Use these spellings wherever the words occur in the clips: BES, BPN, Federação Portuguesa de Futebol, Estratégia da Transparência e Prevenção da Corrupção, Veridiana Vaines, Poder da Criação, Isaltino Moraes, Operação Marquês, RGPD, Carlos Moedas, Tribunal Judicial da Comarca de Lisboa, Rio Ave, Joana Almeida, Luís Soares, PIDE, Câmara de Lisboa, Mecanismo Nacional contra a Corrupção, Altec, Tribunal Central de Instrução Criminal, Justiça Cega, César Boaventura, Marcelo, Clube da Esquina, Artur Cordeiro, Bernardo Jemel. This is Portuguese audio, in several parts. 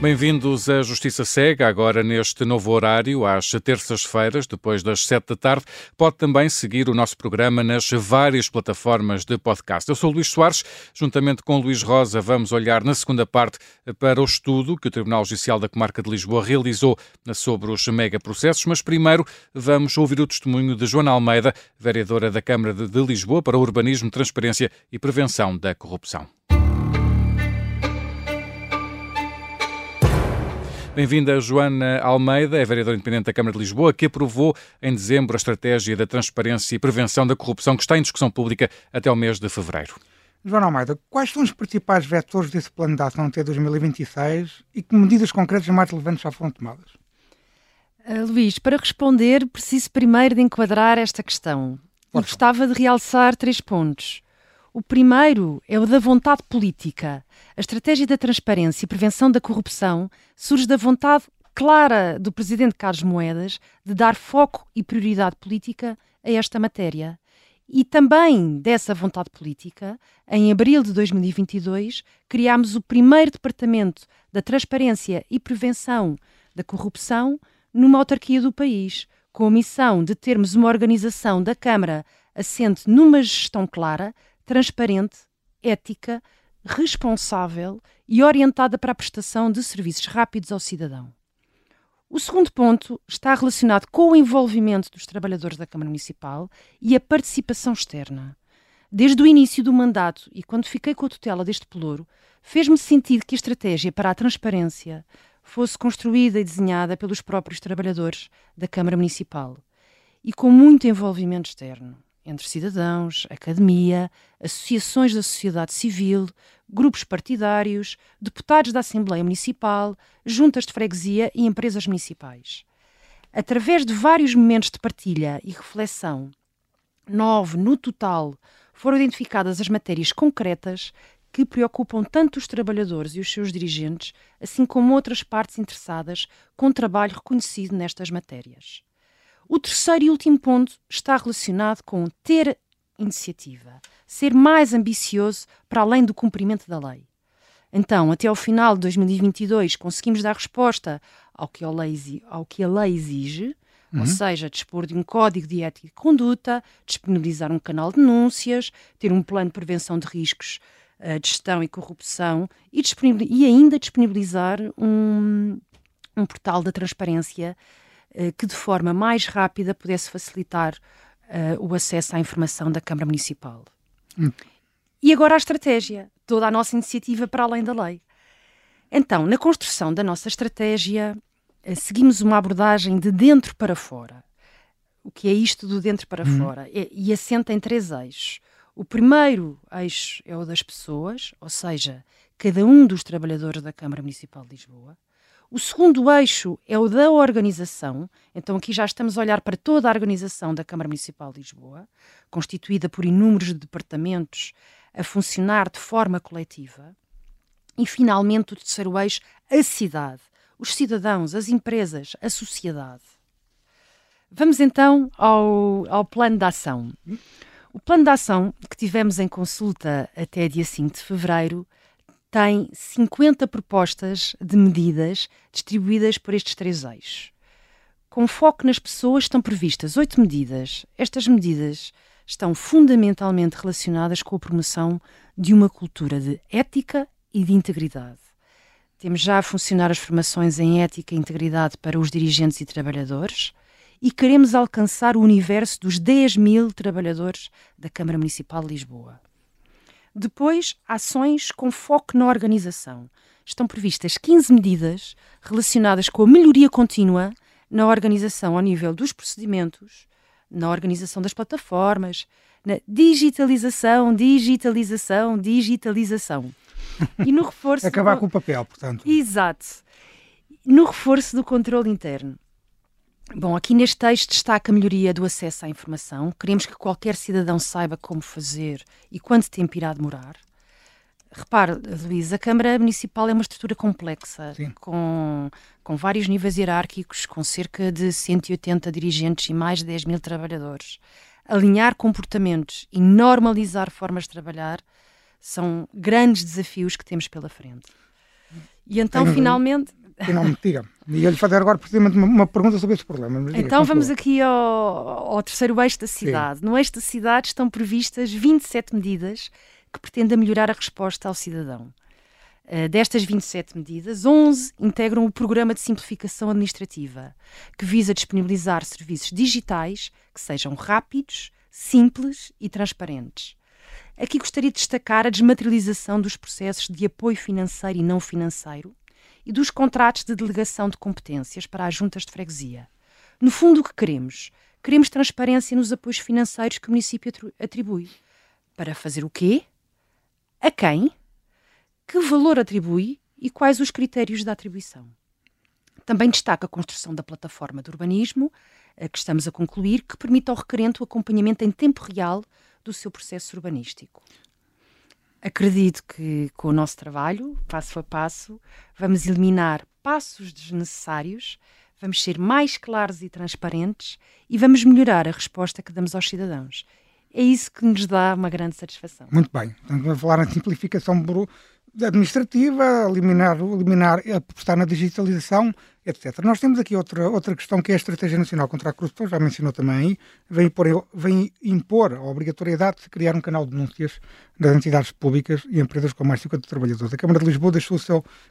Bem-vindos à Justiça Cega, agora neste novo horário, às terças-feiras, depois das 7 da tarde. Pode também seguir o nosso programa nas várias plataformas de podcast. Eu sou o Luís Soares, juntamente com o Luís Rosa, vamos olhar na segunda parte para o estudo que o Tribunal Judicial da Comarca de Lisboa realizou sobre os megaprocessos, mas primeiro vamos ouvir o testemunho de Joana Almeida, vereadora da Câmara de Lisboa para o Urbanismo, Transparência e Prevenção da Corrupção. Bem-vinda, Joana Almeida, é vereadora independente da Câmara de Lisboa, que aprovou em dezembro a Estratégia da Transparência e Prevenção da Corrupção, que está em discussão pública até o mês de fevereiro. Joana Almeida, quais são os principais vetores desse plano de ação até 2026 e que medidas concretas mais relevantes já foram tomadas? Luís, para responder, preciso primeiro de enquadrar esta questão. Eu gostava de realçar 3 pontos. O primeiro é o da vontade política. A Estratégia da Transparência e Prevenção da Corrupção surge da vontade clara do presidente Carlos Moedas de dar foco e prioridade política a esta matéria. E também dessa vontade política, em abril de 2022, criámos o primeiro Departamento da Transparência e Prevenção da Corrupção numa autarquia do país, com a missão de termos uma organização da Câmara assente numa gestão clara, transparente, ética, responsável e orientada para a prestação de serviços rápidos ao cidadão. O segundo ponto está relacionado com o envolvimento dos trabalhadores da Câmara Municipal e a participação externa. Desde o início do mandato e quando fiquei com a tutela deste pelouro, fez-me sentido que a estratégia para a transparência fosse construída e desenhada pelos próprios trabalhadores da Câmara Municipal e com muito envolvimento externo. Entre cidadãos, academia, associações da sociedade civil, grupos partidários, deputados da Assembleia Municipal, juntas de freguesia e empresas municipais. Através de vários momentos de partilha e reflexão, 9 no total, foram identificadas as matérias concretas que preocupam tanto os trabalhadores e os seus dirigentes, assim como outras partes interessadas, com trabalho reconhecido nestas matérias. O terceiro e último ponto está relacionado com ter iniciativa, ser mais ambicioso para além do cumprimento da lei. Então, até ao final de 2022, conseguimos dar resposta ao que a lei exige, ou seja, dispor de um código de ética e conduta, disponibilizar um canal de denúncias, ter um plano de prevenção de riscos de gestão e corrupção e ainda disponibilizar um portal da transparência que de forma mais rápida pudesse facilitar o acesso à informação da Câmara Municipal. E agora a estratégia, toda a nossa iniciativa para além da lei. Então, na construção da nossa estratégia, seguimos uma abordagem de dentro para fora. O que é isto do dentro para fora? E assenta em 3 eixos. O primeiro eixo é o das pessoas, ou seja, cada um dos trabalhadores da Câmara Municipal de Lisboa. O segundo eixo é o da organização, então aqui já estamos a olhar para toda a organização da Câmara Municipal de Lisboa, constituída por inúmeros departamentos a funcionar de forma coletiva. E finalmente o terceiro eixo, a cidade, os cidadãos, as empresas, a sociedade. Vamos então ao plano de ação. O plano de ação que tivemos em consulta até dia 5 de fevereiro tem 50 propostas de medidas distribuídas por estes 3 eixos. Com foco nas pessoas estão previstas 8 medidas. Estas medidas estão fundamentalmente relacionadas com a promoção de uma cultura de ética e de integridade. Temos já a funcionar as formações em ética e integridade para os dirigentes e trabalhadores e queremos alcançar o universo dos 10 mil trabalhadores da Câmara Municipal de Lisboa. Depois, ações com foco na organização. Estão previstas 15 medidas relacionadas com a melhoria contínua na organização ao nível dos procedimentos, na organização das plataformas, na digitalização. E no reforço... Acabar com o papel, portanto. Exato. No reforço do controle interno. Bom, aqui neste texto destaca a melhoria do acesso à informação. Queremos que qualquer cidadão saiba como fazer e quanto tempo irá demorar. Repare, Luís, a Câmara Municipal é uma estrutura complexa, com vários níveis hierárquicos, com cerca de 180 dirigentes e mais de 10 mil trabalhadores. Alinhar comportamentos e normalizar formas de trabalhar são grandes desafios que temos pela frente. E então, finalmente, diga-me. E eu lhe fazer agora precisamente uma pergunta sobre esse problema. Mas, diga, então vamos aqui ao terceiro eixo da cidade. Sim. No eixo da cidade estão previstas 27 medidas que pretendem melhorar a resposta ao cidadão. Destas 27 medidas, 11 integram o Programa de Simplificação Administrativa, que visa disponibilizar serviços digitais que sejam rápidos, simples e transparentes. Aqui gostaria de destacar a desmaterialização dos processos de apoio financeiro e não financeiro e dos contratos de delegação de competências para as juntas de freguesia. No fundo, o que queremos? Queremos transparência nos apoios financeiros que o município atribui. Para fazer o quê? A quem? Que valor atribui e quais os critérios da atribuição. Também destaca a construção da plataforma de urbanismo, que estamos a concluir, que permite ao requerente o acompanhamento em tempo real do seu processo urbanístico. Acredito que, com o nosso trabalho, passo a passo, vamos eliminar passos desnecessários, vamos ser mais claros e transparentes e vamos melhorar a resposta que damos aos cidadãos. É isso que nos dá uma grande satisfação. Muito bem. Então, vamos falar na simplificação administrativa, eliminar, apostar na digitalização, etc. Nós temos aqui outra questão, que é a Estratégia Nacional contra a Corrupção, já mencionou também, vem impor a obrigatoriedade de criar um canal de denúncias das entidades públicas e empresas com mais de 50 trabalhadores. A Câmara de Lisboa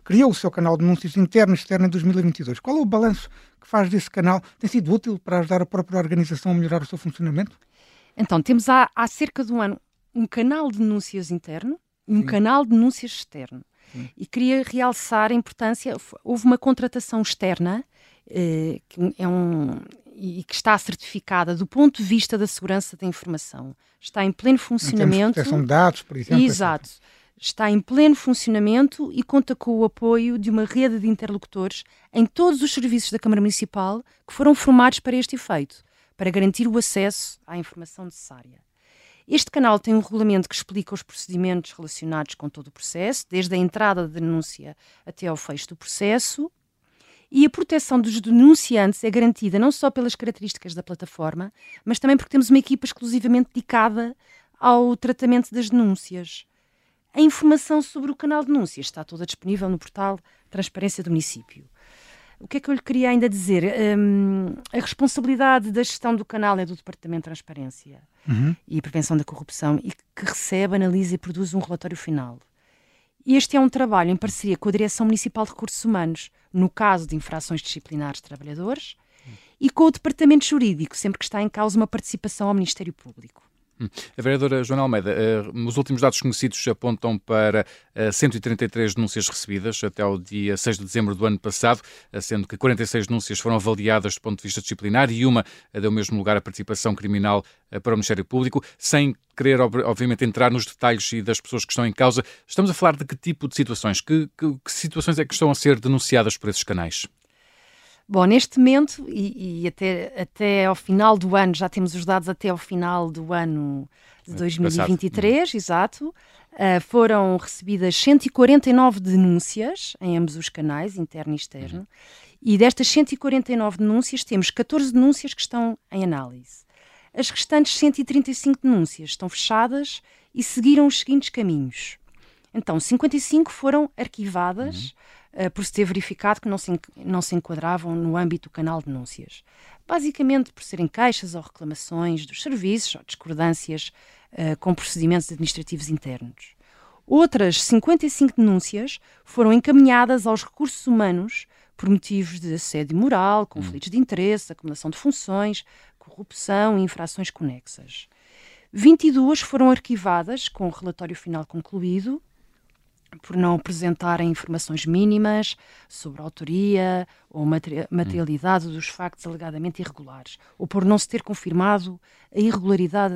criou o seu canal de denúncias interno e externo em 2022. Qual é o balanço que faz desse canal? Tem sido útil para ajudar a própria organização a melhorar o seu funcionamento? Então, temos há cerca de um ano um canal de denúncias interno, um canal de denúncias externo. Sim. E queria realçar a importância. Houve uma contratação externa que está certificada do ponto de vista da segurança da informação. Está em pleno funcionamento. Proteção de dados, por exemplo. Exato. Está em pleno funcionamento e conta com o apoio de uma rede de interlocutores em todos os serviços da Câmara Municipal que foram formados para este efeito, para garantir o acesso à informação necessária. Este canal tem um regulamento que explica os procedimentos relacionados com todo o processo, desde a entrada da denúncia até ao fecho do processo, e a proteção dos denunciantes é garantida não só pelas características da plataforma, mas também porque temos uma equipa exclusivamente dedicada ao tratamento das denúncias. A informação sobre o canal de denúncias está toda disponível no portal Transparência do Município. O que é que eu lhe queria ainda dizer? A responsabilidade da gestão do canal é do Departamento de Transparência e Prevenção da Corrupção, e que recebe, analisa e produz um relatório final. Este é um trabalho em parceria com a Direção Municipal de Recursos Humanos, no caso de infrações disciplinares de trabalhadores, e com o Departamento Jurídico, sempre que está em causa uma participação ao Ministério Público. A vereadora Joana Almeida, os últimos dados conhecidos apontam para 133 denúncias recebidas até ao dia 6 de dezembro do ano passado, sendo que 46 denúncias foram avaliadas do ponto de vista disciplinar e uma deu mesmo lugar à participação criminal para o Ministério Público. Sem querer, obviamente, entrar nos detalhes e das pessoas que estão em causa, estamos a falar de que tipo de situações? Que situações é que estão a ser denunciadas por esses canais? Bom, neste momento, e até ao final do ano, já temos os dados até ao final do ano de 2023, exato, foram recebidas 149 denúncias em ambos os canais, interno e externo, e destas 149 denúncias temos 14 denúncias que estão em análise. As restantes 135 denúncias estão fechadas e seguiram os seguintes caminhos. Então, 55 foram arquivadas, por se ter verificado que não se enquadravam no âmbito do canal de denúncias. Basicamente por serem queixas ou reclamações dos serviços ou discordâncias com procedimentos administrativos internos. Outras 55 denúncias foram encaminhadas aos recursos humanos por motivos de assédio moral, conflitos de interesse, acumulação de funções, corrupção e infrações conexas. 22 foram arquivadas com o relatório final concluído, por não apresentarem informações mínimas sobre a autoria ou materialidade dos factos alegadamente irregulares, ou por não se ter confirmado a irregularidade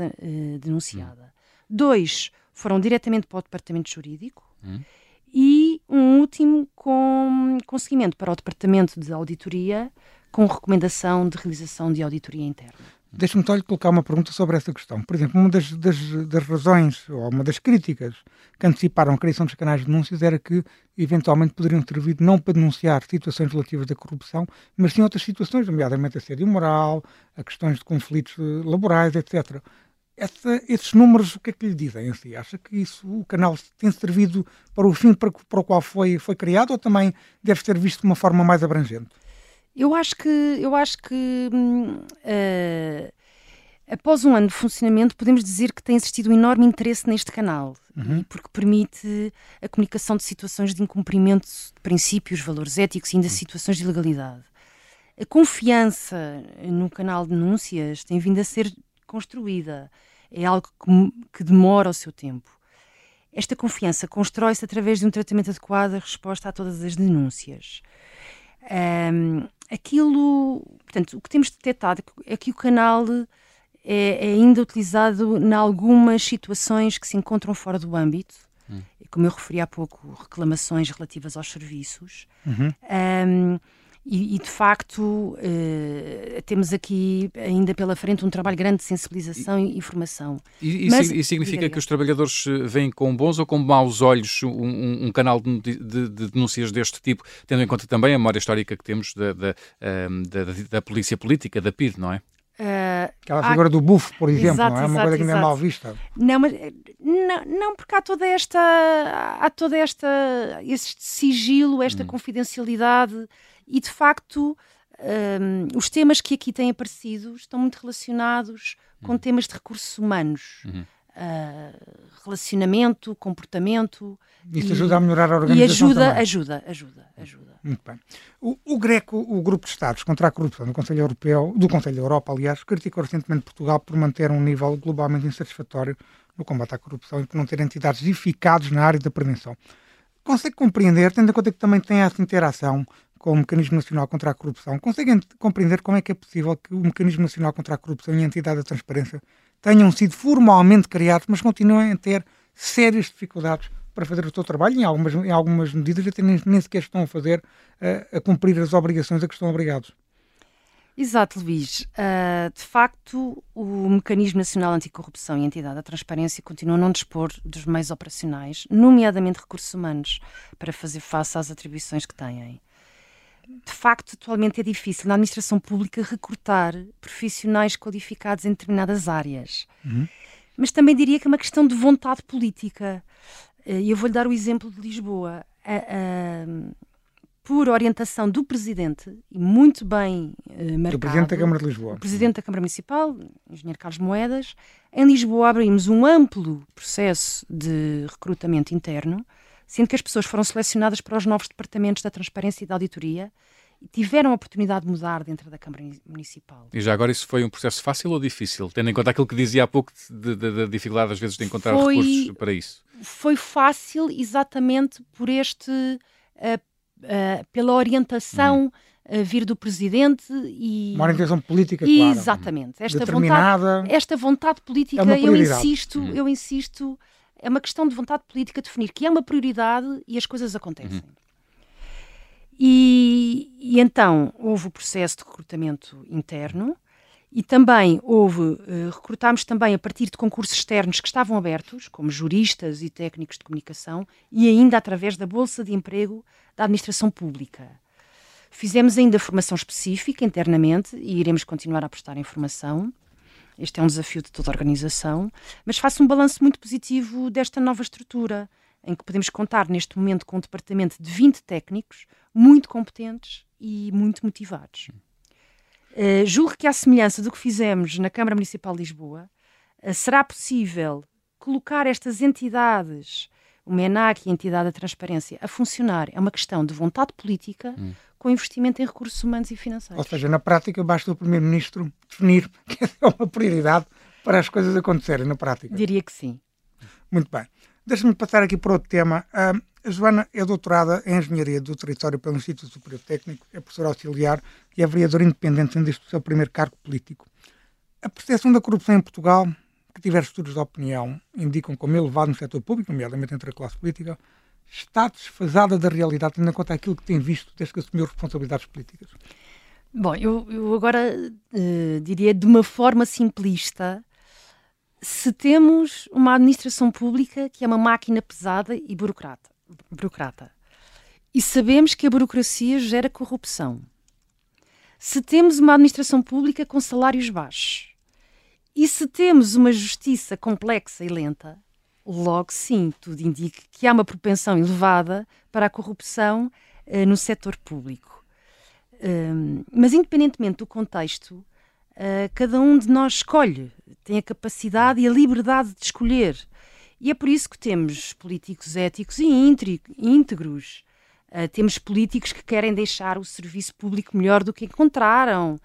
denunciada. 2 foram diretamente para o Departamento Jurídico e um último com seguimento para o Departamento de Auditoria, com recomendação de realização de auditoria interna. Deixe-me só lhe colocar uma pergunta sobre essa questão. Por exemplo, uma das razões, ou uma das críticas que anteciparam a criação dos canais de denúncias era que, eventualmente, poderiam servir não para denunciar situações relativas à corrupção, mas sim outras situações, nomeadamente assédio moral, a questões de conflitos laborais, etc. Esses números, o que é que lhe dizem em si? Acha que isso, o canal tem servido para o fim para o qual foi criado, ou também deve ser visto de uma forma mais abrangente? Eu acho que após um ano de funcionamento, podemos dizer que tem existido um enorme interesse neste canal, porque permite a comunicação de situações de incumprimento de princípios, valores éticos e ainda situações de ilegalidade. A confiança no canal de denúncias tem vindo a ser construída. É algo que demora o seu tempo. Esta confiança constrói-se através de um tratamento adequado à resposta a todas as denúncias. Portanto, o que temos detectado é que o canal é ainda utilizado em algumas situações que se encontram fora do âmbito, como eu referi há pouco, reclamações relativas aos serviços. E de facto, temos aqui ainda pela frente um trabalho grande de sensibilização e informação. Mas significa que os trabalhadores veem com bons ou com maus olhos um canal de denúncias deste tipo, tendo em conta também a memória histórica que temos da polícia política, da PIDE, não é? Aquela figura do bufo, por exemplo, exato, não é? Uma coisa que não é mal vista. Não, mas, não porque há todo este sigilo, esta confidencialidade e, de facto, os temas que aqui têm aparecido estão muito relacionados com temas de recursos humanos. Relacionamento, comportamento. Isto ajuda a melhorar a organização. Ajuda. Muito bem. O Greco, o Grupo de Estados contra a Corrupção do Conselho da Europa, aliás, criticou recentemente Portugal por manter um nível globalmente insatisfatório no combate à corrupção e por não ter entidades eficazes na área da prevenção. Consegue compreender, tendo em conta que também tem essa interação com o Mecanismo Nacional contra a Corrupção, conseguem compreender como é que é possível que o Mecanismo Nacional contra a Corrupção e a Entidade da Transparência tenham sido formalmente criados, mas continuem a ter sérias dificuldades para fazer o seu trabalho, em algumas medidas até nem sequer estão a fazer, a cumprir as obrigações a que estão obrigados. Exato, Luís. De facto, o Mecanismo Nacional Anticorrupção e a Entidade da Transparência continuam a não dispor dos meios operacionais, nomeadamente recursos humanos, para fazer face às atribuições que têm. De facto, atualmente é difícil na administração pública recrutar profissionais qualificados em determinadas áreas. Mas também diria que é uma questão de vontade política. Eu vou-lhe dar o exemplo de Lisboa. Por orientação do Presidente, e muito bem marcado... Do Presidente da Câmara de Lisboa. O Presidente da Câmara Municipal, o Engenheiro Carlos Moedas, em Lisboa abrimos um amplo processo de recrutamento interno, sendo que as pessoas foram selecionadas para os novos departamentos da transparência e da auditoria e tiveram a oportunidade de mudar dentro da Câmara Municipal. E já agora isso foi um processo fácil ou difícil? Tendo em conta aquilo que dizia há pouco da dificuldade às vezes de encontrar recursos para isso. Foi fácil exatamente por pela orientação vir do Presidente e... Uma orientação política, claro. Exatamente. Esta vontade política, é uma prioridade. Eu insisto... É uma questão de vontade política definir que é uma prioridade e as coisas acontecem. E então houve o processo de recrutamento interno e também recrutámos também a partir de concursos externos que estavam abertos, como juristas e técnicos de comunicação, e ainda através da Bolsa de Emprego da Administração Pública. Fizemos ainda formação específica internamente e iremos continuar a prestar informação. Este é um desafio de toda a organização, mas faço um balanço muito positivo desta nova estrutura, em que podemos contar neste momento com um departamento de 20 técnicos, muito competentes e muito motivados. Julgo que, à semelhança do que fizemos na Câmara Municipal de Lisboa, será possível colocar estas entidades, o MENAC e a Entidade da Transparência, a funcionar. É uma questão de vontade política, com investimento em recursos humanos e financeiros. Ou seja, na prática basta o Primeiro-Ministro definir que é uma prioridade para as coisas acontecerem na prática. Diria que sim. Muito bem. Deixa-me passar aqui para outro tema. A Joana é doutorada em Engenharia do Território pelo Instituto Superior Técnico, é professora auxiliar e é vereadora independente desde o seu primeiro cargo político. A percepção da corrupção em Portugal, que tiveres estudos de opinião, indicam como elevado no setor público, nomeadamente entre a classe política, está desfasada da realidade, tendo em conta aquilo que tem visto desde que assumiu responsabilidades políticas? Bom, eu agora diria de uma forma simplista, se temos uma administração pública que é uma máquina pesada e burocrata, e sabemos que a burocracia gera corrupção, se temos uma administração pública com salários baixos E se temos uma justiça complexa e lenta, logo sim, tudo indica que há uma propensão elevada para a corrupção no setor público. Mas independentemente do contexto, cada um de nós escolhe, tem a capacidade e a liberdade de escolher. E é por isso que temos políticos éticos e íntegros. Temos políticos que querem deixar o serviço público melhor do que encontraram.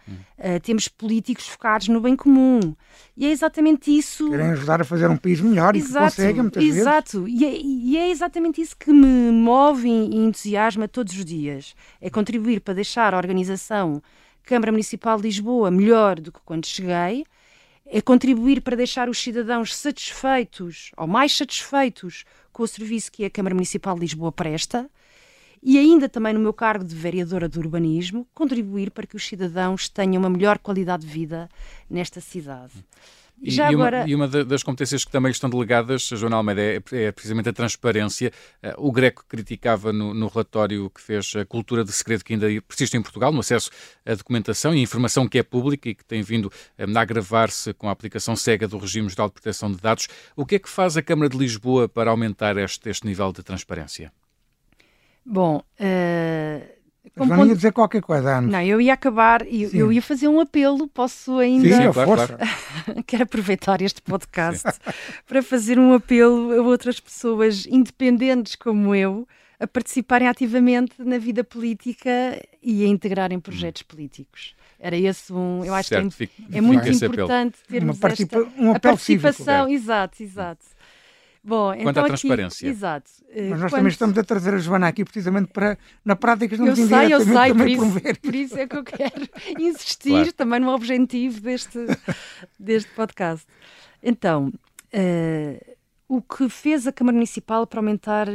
Temos políticos focados no bem comum. E é exatamente isso... Querem ajudar a fazer um país melhor, exato, e que conseguem muitas vezes. Exato. E é exatamente isso que me move e entusiasma todos os dias. É contribuir para deixar a organização Câmara Municipal de Lisboa melhor do que quando cheguei. É contribuir para deixar os cidadãos satisfeitos, ou mais satisfeitos, com o serviço que a Câmara Municipal de Lisboa presta. E ainda também no meu cargo de vereadora do urbanismo, contribuir para que os cidadãos tenham uma melhor qualidade de vida nesta cidade. E uma das competências que também estão delegadas, Joana Almeida, é precisamente a transparência. O Greco criticava no relatório que fez a cultura de segredo que ainda persiste em Portugal, no acesso à documentação e informação que é pública e que tem vindo a agravar-se com a aplicação cega do regime geral de proteção de dados. O que é que faz a Câmara de Lisboa para aumentar este nível de transparência? Bom, como ponto... ia dizer qualquer coisa, Ana. Não, eu ia acabar, eu ia fazer um apelo, posso ainda... Sim, força. Quero aproveitar este podcast para fazer um apelo a outras pessoas independentes como eu a participarem ativamente na vida política e a integrarem projetos políticos. Era esse um... Eu acho certo, que é muito importante termos a participação. Cívico, exato. Bom, quanto então à transparência. Aqui, exato. Mas nós também estamos a trazer a Joana aqui precisamente para, na prática, estamos indiretamente também promover. Por isso é que eu quero insistir também no objetivo deste podcast. Então, o que fez a Câmara Municipal para aumentar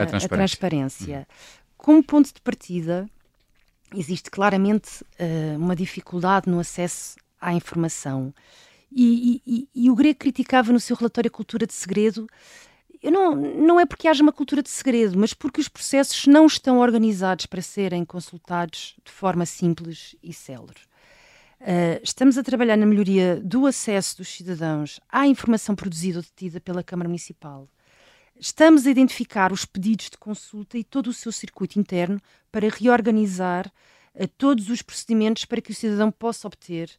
a transparência? Como ponto de partida, existe claramente uma dificuldade no acesso à informação. E o Greco criticava no seu relatório a cultura de segredo. Não é porque haja uma cultura de segredo, mas porque os processos não estão organizados para serem consultados de forma simples e célere. Estamos a trabalhar na melhoria do acesso dos cidadãos à informação produzida ou detida pela Câmara Municipal. Estamos a identificar os pedidos de consulta e todo o seu circuito interno para reorganizar todos os procedimentos para que o cidadão possa obter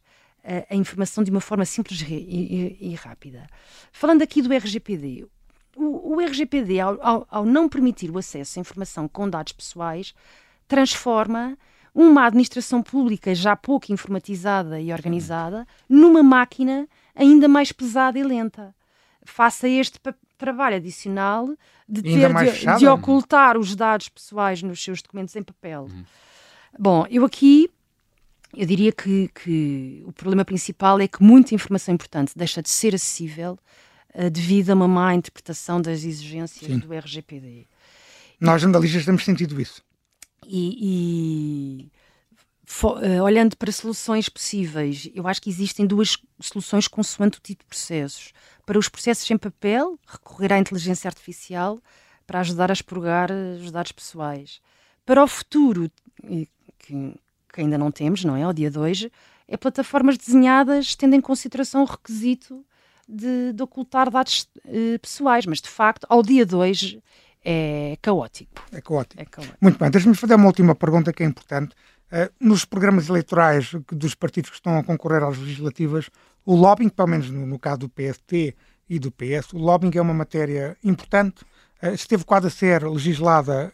a informação de uma forma simples e rápida. Falando aqui do RGPD, o RGPD, ao não permitir o acesso à informação com dados pessoais, transforma uma administração pública já pouco informatizada e organizada numa máquina ainda mais pesada e lenta. Face a este trabalho adicional de ter de ocultar os dados pessoais nos seus documentos em papel. Bom, eu diria que o problema principal é que muita informação importante deixa de ser acessível devido a uma má interpretação das exigências do RGPD. Nós, jornalistas, temos sentido isso. E olhando para soluções possíveis, eu acho que existem duas soluções consoante o tipo de processos. Para os processos em papel, recorrer à inteligência artificial para ajudar a expurgar os dados pessoais. Para o futuro, que ainda não temos, não é? Ao dia de hoje, é plataformas desenhadas tendo em consideração o requisito de ocultar dados pessoais, mas de facto, ao dia de hoje, é caótico. Muito bem, deixa-me fazer uma última pergunta que é importante. Nos programas eleitorais dos partidos que estão a concorrer às legislativas, o lobbying, pelo menos no caso do PST e do PS, o lobbying é uma matéria importante. Esteve quase a ser legislada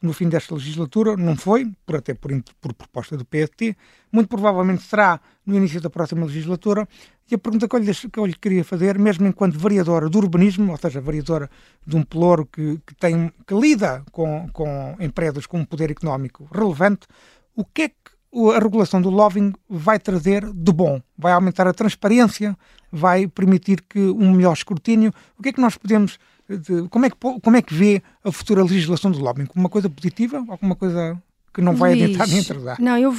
no fim desta legislatura, não foi, até por proposta do PST, muito provavelmente será no início da próxima legislatura. E a pergunta que eu lhe queria fazer, mesmo enquanto vereadora do urbanismo, ou seja, vereadora de um pelouro que lida com empresas com um poder económico relevante, o que é que a regulação do lobbying vai trazer de bom? Vai aumentar a transparência? Vai permitir um melhor escrutínio? O que é que nós podemos... Como é que vê a futura legislação do lobbying? Como uma coisa positiva ou como uma coisa que não vai adiantar nem atrasar? Não, eu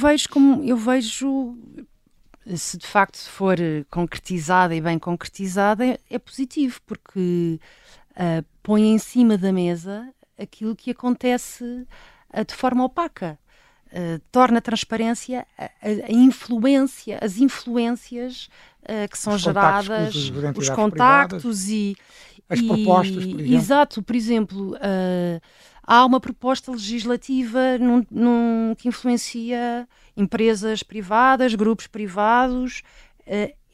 vejo, se de facto for concretizada e bem concretizada, é positivo, porque põe em cima da mesa aquilo que acontece de forma opaca. torna a transparência as influências que são geradas, os contactos privadas, e as propostas, por exemplo. Exato, por exemplo, há uma proposta legislativa que influencia empresas privadas, grupos privados.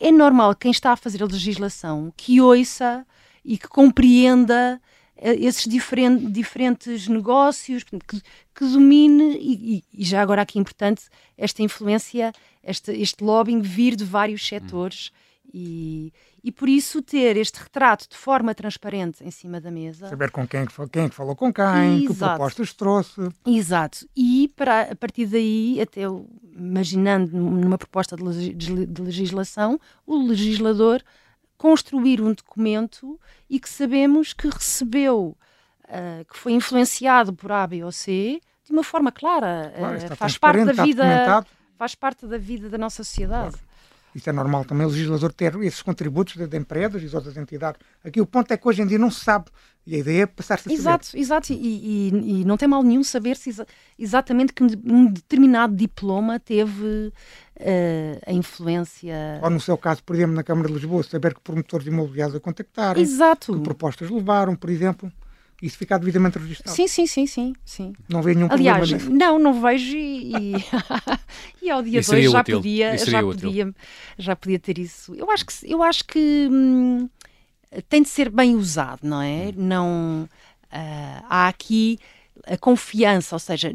É normal quem está a fazer a legislação que ouça e que compreenda esses diferentes negócios, que domine, e já agora aqui é importante esta influência, este lobbying vir de vários setores, e por isso ter este retrato de forma transparente em cima da mesa. Saber com quem falou com quem, que propostas trouxe. Exato, e a partir daí, até imaginando numa proposta de legislação, o legislador construir um documento e que sabemos que recebeu, que foi influenciado por A, B ou C, de uma forma clara. Faz parte da vida da nossa sociedade. Claro. Isso é normal também, o legislador ter esses contributos de empresas e de outras entidades. Aqui o ponto é que hoje em dia não se sabe, e a ideia é passar-se a saber. Exato, e não tem mal nenhum saber se exatamente que um determinado diploma teve a influência. Ou no seu caso, por exemplo, na Câmara de Lisboa, saber que promotores imobiliários a contactaram, que propostas levaram, por exemplo. Isso ficar devidamente registrado. Sim. Não vejo nenhum problema nisso. Não vejo e ao dia 2 já podia ter isso. Eu acho que tem de ser bem usado, não é? Há aqui a confiança, ou seja,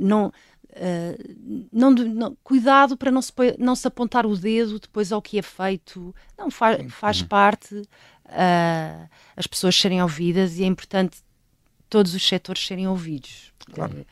cuidado para não se apontar o dedo depois ao que é feito. Não faz parte as pessoas serem ouvidas, e é importante todos os setores serem ouvidos. Claro.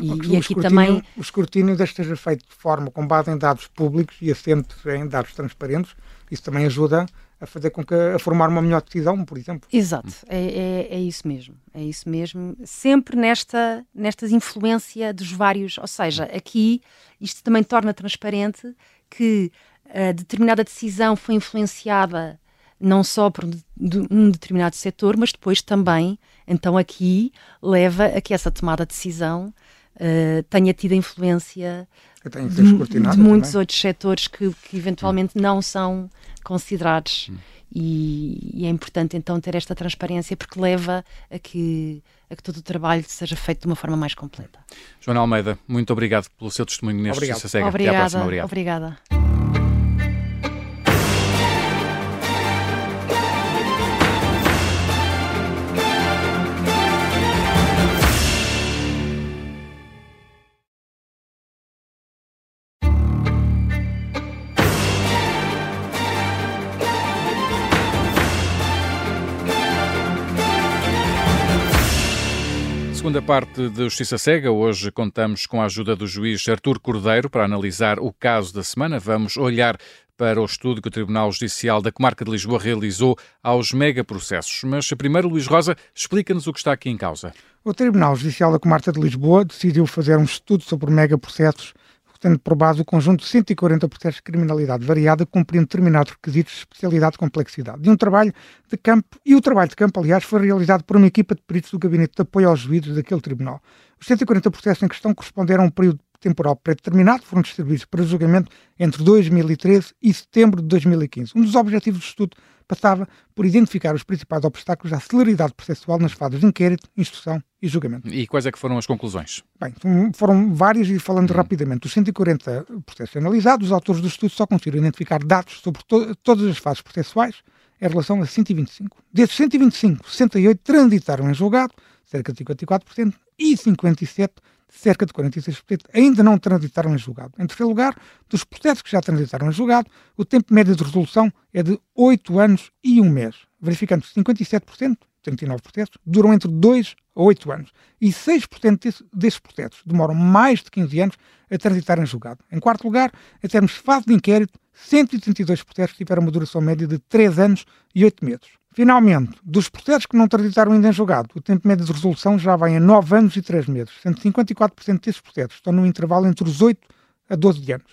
E aqui também... O escrutínio esteja feito de forma com base em dados públicos e assente em dados transparentes. Isso também ajuda a fazer com que a formar uma melhor decisão, por exemplo. Exato, é isso mesmo. É isso mesmo. Sempre nesta influência dos vários... Ou seja, aqui isto também torna transparente que a determinada decisão foi influenciada não só por um determinado setor, mas depois também, então aqui, leva a que essa tomada de decisão tenha tido a influência de muitos outros setores que eventualmente não são considerados. E é importante então ter esta transparência, porque leva a que todo o trabalho seja feito de uma forma mais completa. Joana Almeida, muito obrigado pelo seu testemunho neste Justiça Cega. Até à próxima. Obrigada. Segunda parte da Justiça Cega, hoje contamos com a ajuda do juiz Artur Cordeiro para analisar o caso da semana. Vamos olhar para o estudo que o Tribunal Judicial da Comarca de Lisboa realizou aos megaprocessos. Mas primeiro, Luís Rosa, explica-nos o que está aqui em causa. O Tribunal Judicial da Comarca de Lisboa decidiu fazer um estudo sobre megaprocessos, tendo por base o conjunto de 140 processos de criminalidade variada, cumprindo determinados requisitos de especialidade e complexidade. E um trabalho de campo, aliás, foi realizado por uma equipa de peritos do Gabinete de Apoio aos Juízes daquele tribunal. Os 140 processos em questão corresponderam a um período temporal pré-determinado, foram distribuídos para julgamento entre 2013 e setembro de 2015. Um dos objetivos do estudo passava por identificar os principais obstáculos à celeridade processual nas fases de inquérito, instrução e julgamento. E quais é que foram as conclusões? Bem, foram várias, e falando rapidamente, dos 140 processos analisados, os autores do estudo só conseguiram identificar dados sobre todas as fases processuais em relação a 125. Desses 125, 68 transitaram em julgado, cerca de 54%, e 57%, cerca de 46%, ainda não transitaram em julgado. Em terceiro lugar, dos processos que já transitaram em julgado, o tempo médio de resolução é de 8 anos e 1 mês, verificando-se 57%, 39 processos, duram entre 2 a 8 anos, e 6% desses processos demoram mais de 15 anos a transitar em julgado. Em quarto lugar, em termos de fase de inquérito, 132 processos tiveram uma duração média de 3 anos e 8 meses. Finalmente, dos processos que não transitaram ainda em julgado, o tempo médio de resolução já vai em 9 anos e 3 meses, sendo 54% desses processos estão num intervalo entre os 8 a 12 anos.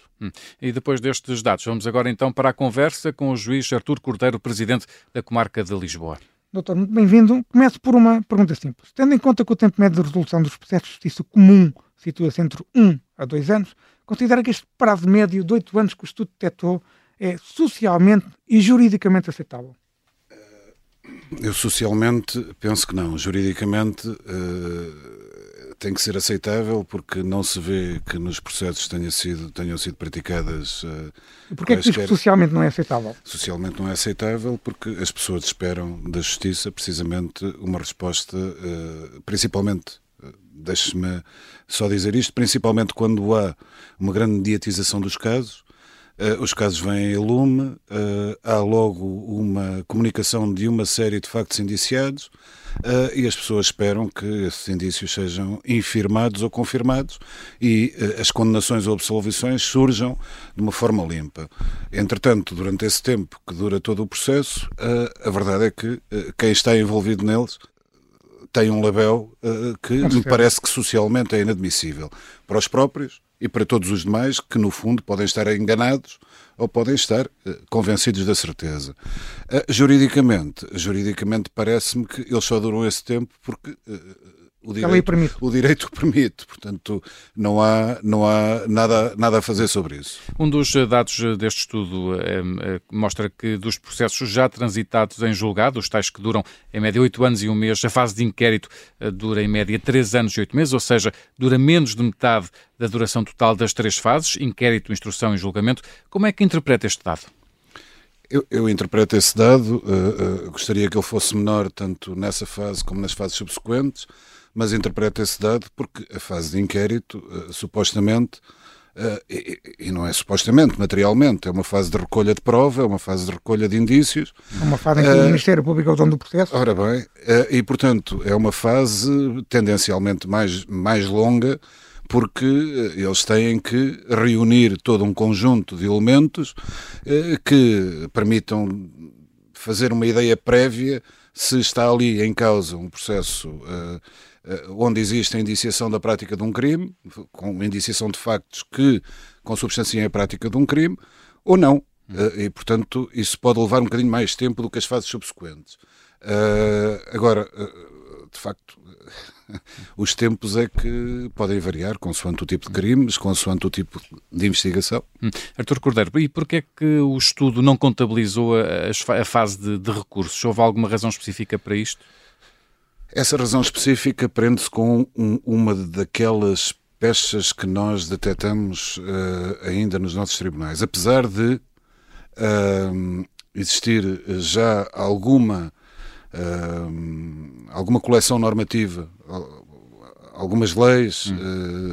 E depois destes dados, vamos agora então para a conversa com o juiz Artur Cordeiro, presidente da Comarca de Lisboa. Doutor, muito bem-vindo. Começo por uma pergunta simples. Tendo em conta que o tempo médio de resolução dos processos de justiça comum situa-se entre 1 a 2 anos, considera que este prazo médio de 8 anos que o estudo detectou é socialmente e juridicamente aceitável? Eu socialmente penso que não. Juridicamente tem que ser aceitável porque não se vê que nos processos tenham sido praticadas... Porquê é que diz que socialmente não é aceitável? Socialmente não é aceitável porque as pessoas esperam da Justiça precisamente uma resposta, principalmente... Deixe-me só dizer isto, principalmente quando há uma grande mediatização dos casos, os casos vêm a lume, há logo uma comunicação de uma série de factos indiciados e as pessoas esperam que esses indícios sejam infirmados ou confirmados e as condenações ou absolvições surjam de uma forma limpa. Entretanto, durante esse tempo que dura todo o processo, a verdade é que quem está envolvido neles tem um label que me parece que socialmente é inadmissível para os próprios e para todos os demais que, no fundo, podem estar enganados ou podem estar convencidos da certeza. Juridicamente parece-me que eles só duram esse tempo porque o direito permite, portanto não há nada a fazer sobre isso. Um dos dados deste estudo mostra que dos processos já transitados em julgado, os tais que duram em média 8 anos e um mês, a fase de inquérito dura em média 3 anos e 8 meses, ou seja, dura menos de metade da duração total das 3 fases, inquérito, instrução e julgamento. Como é que interpreta este dado? Eu interpreto esse dado, gostaria que ele fosse menor tanto nessa fase como nas fases subsequentes, mas interpreto esse dado porque a fase de inquérito, supostamente, e não é supostamente, materialmente, é uma fase de recolha de prova, é uma fase de recolha de indícios. É uma fase em que o Ministério Público é o dono do processo. Ora bem, e portanto é uma fase tendencialmente mais longa, porque eles têm que reunir todo um conjunto de elementos que permitam fazer uma ideia prévia se está ali em causa um processo onde existe a indiciação da prática de um crime, com indiciação de factos que consubstanciem a prática de um crime, ou não. E, portanto, isso pode levar um bocadinho mais tempo do que as fases subsequentes. Agora, de facto... Os tempos é que podem variar consoante o tipo de crimes, consoante o tipo de investigação. Artur Cordeiro, e porquê é que o estudo não contabilizou a fase de recursos? Houve alguma razão específica para isto? Essa razão específica prende-se com uma daquelas peças que nós detectamos ainda nos nossos tribunais. Apesar de existir já alguma coleção normativa, algumas leis,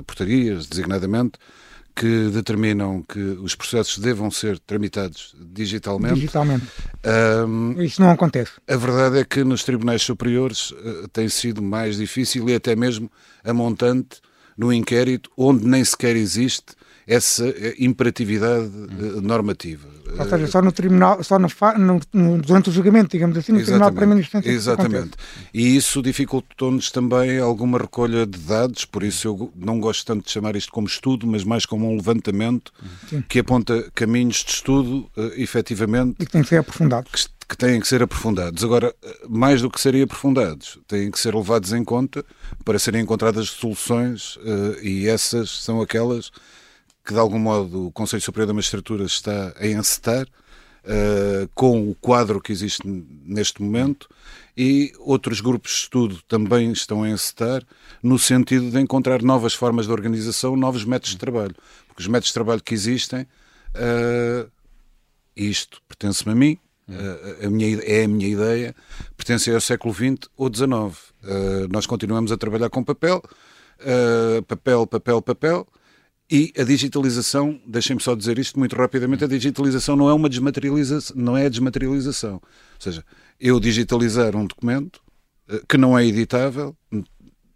portarias, designadamente, que determinam que os processos devam ser tramitados digitalmente. Isso não acontece. A verdade é que nos tribunais superiores tem sido mais difícil e até mesmo a montante no inquérito, onde nem sequer existe essa imperatividade normativa. Ou seja, só no tribunal, durante o julgamento, digamos assim, no Tribunal de Primeira Instância. Exatamente. E isso dificultou-nos também alguma recolha de dados, por isso eu não gosto tanto de chamar isto como estudo, mas mais como um levantamento que aponta caminhos de estudo, efetivamente... E que têm que ser aprofundados. Que têm que ser aprofundados. Agora, mais do que serem aprofundados, têm que ser levados em conta para serem encontradas soluções, e essas são aquelas... que de algum modo o Conselho Superior da Magistratura está a encetar com o quadro que existe neste momento e outros grupos de estudo também estão a encetar no sentido de encontrar novas formas de organização, novos métodos de trabalho, porque os métodos de trabalho que existem, isto pertence-me a mim, é a minha ideia, pertence ao século XX ou XIX. Nós continuamos a trabalhar com papel, papel, e a digitalização, deixem-me só dizer isto muito rapidamente, a digitalização não é uma desmaterialização, não é a desmaterialização. Ou seja, eu digitalizar um documento que não é editável,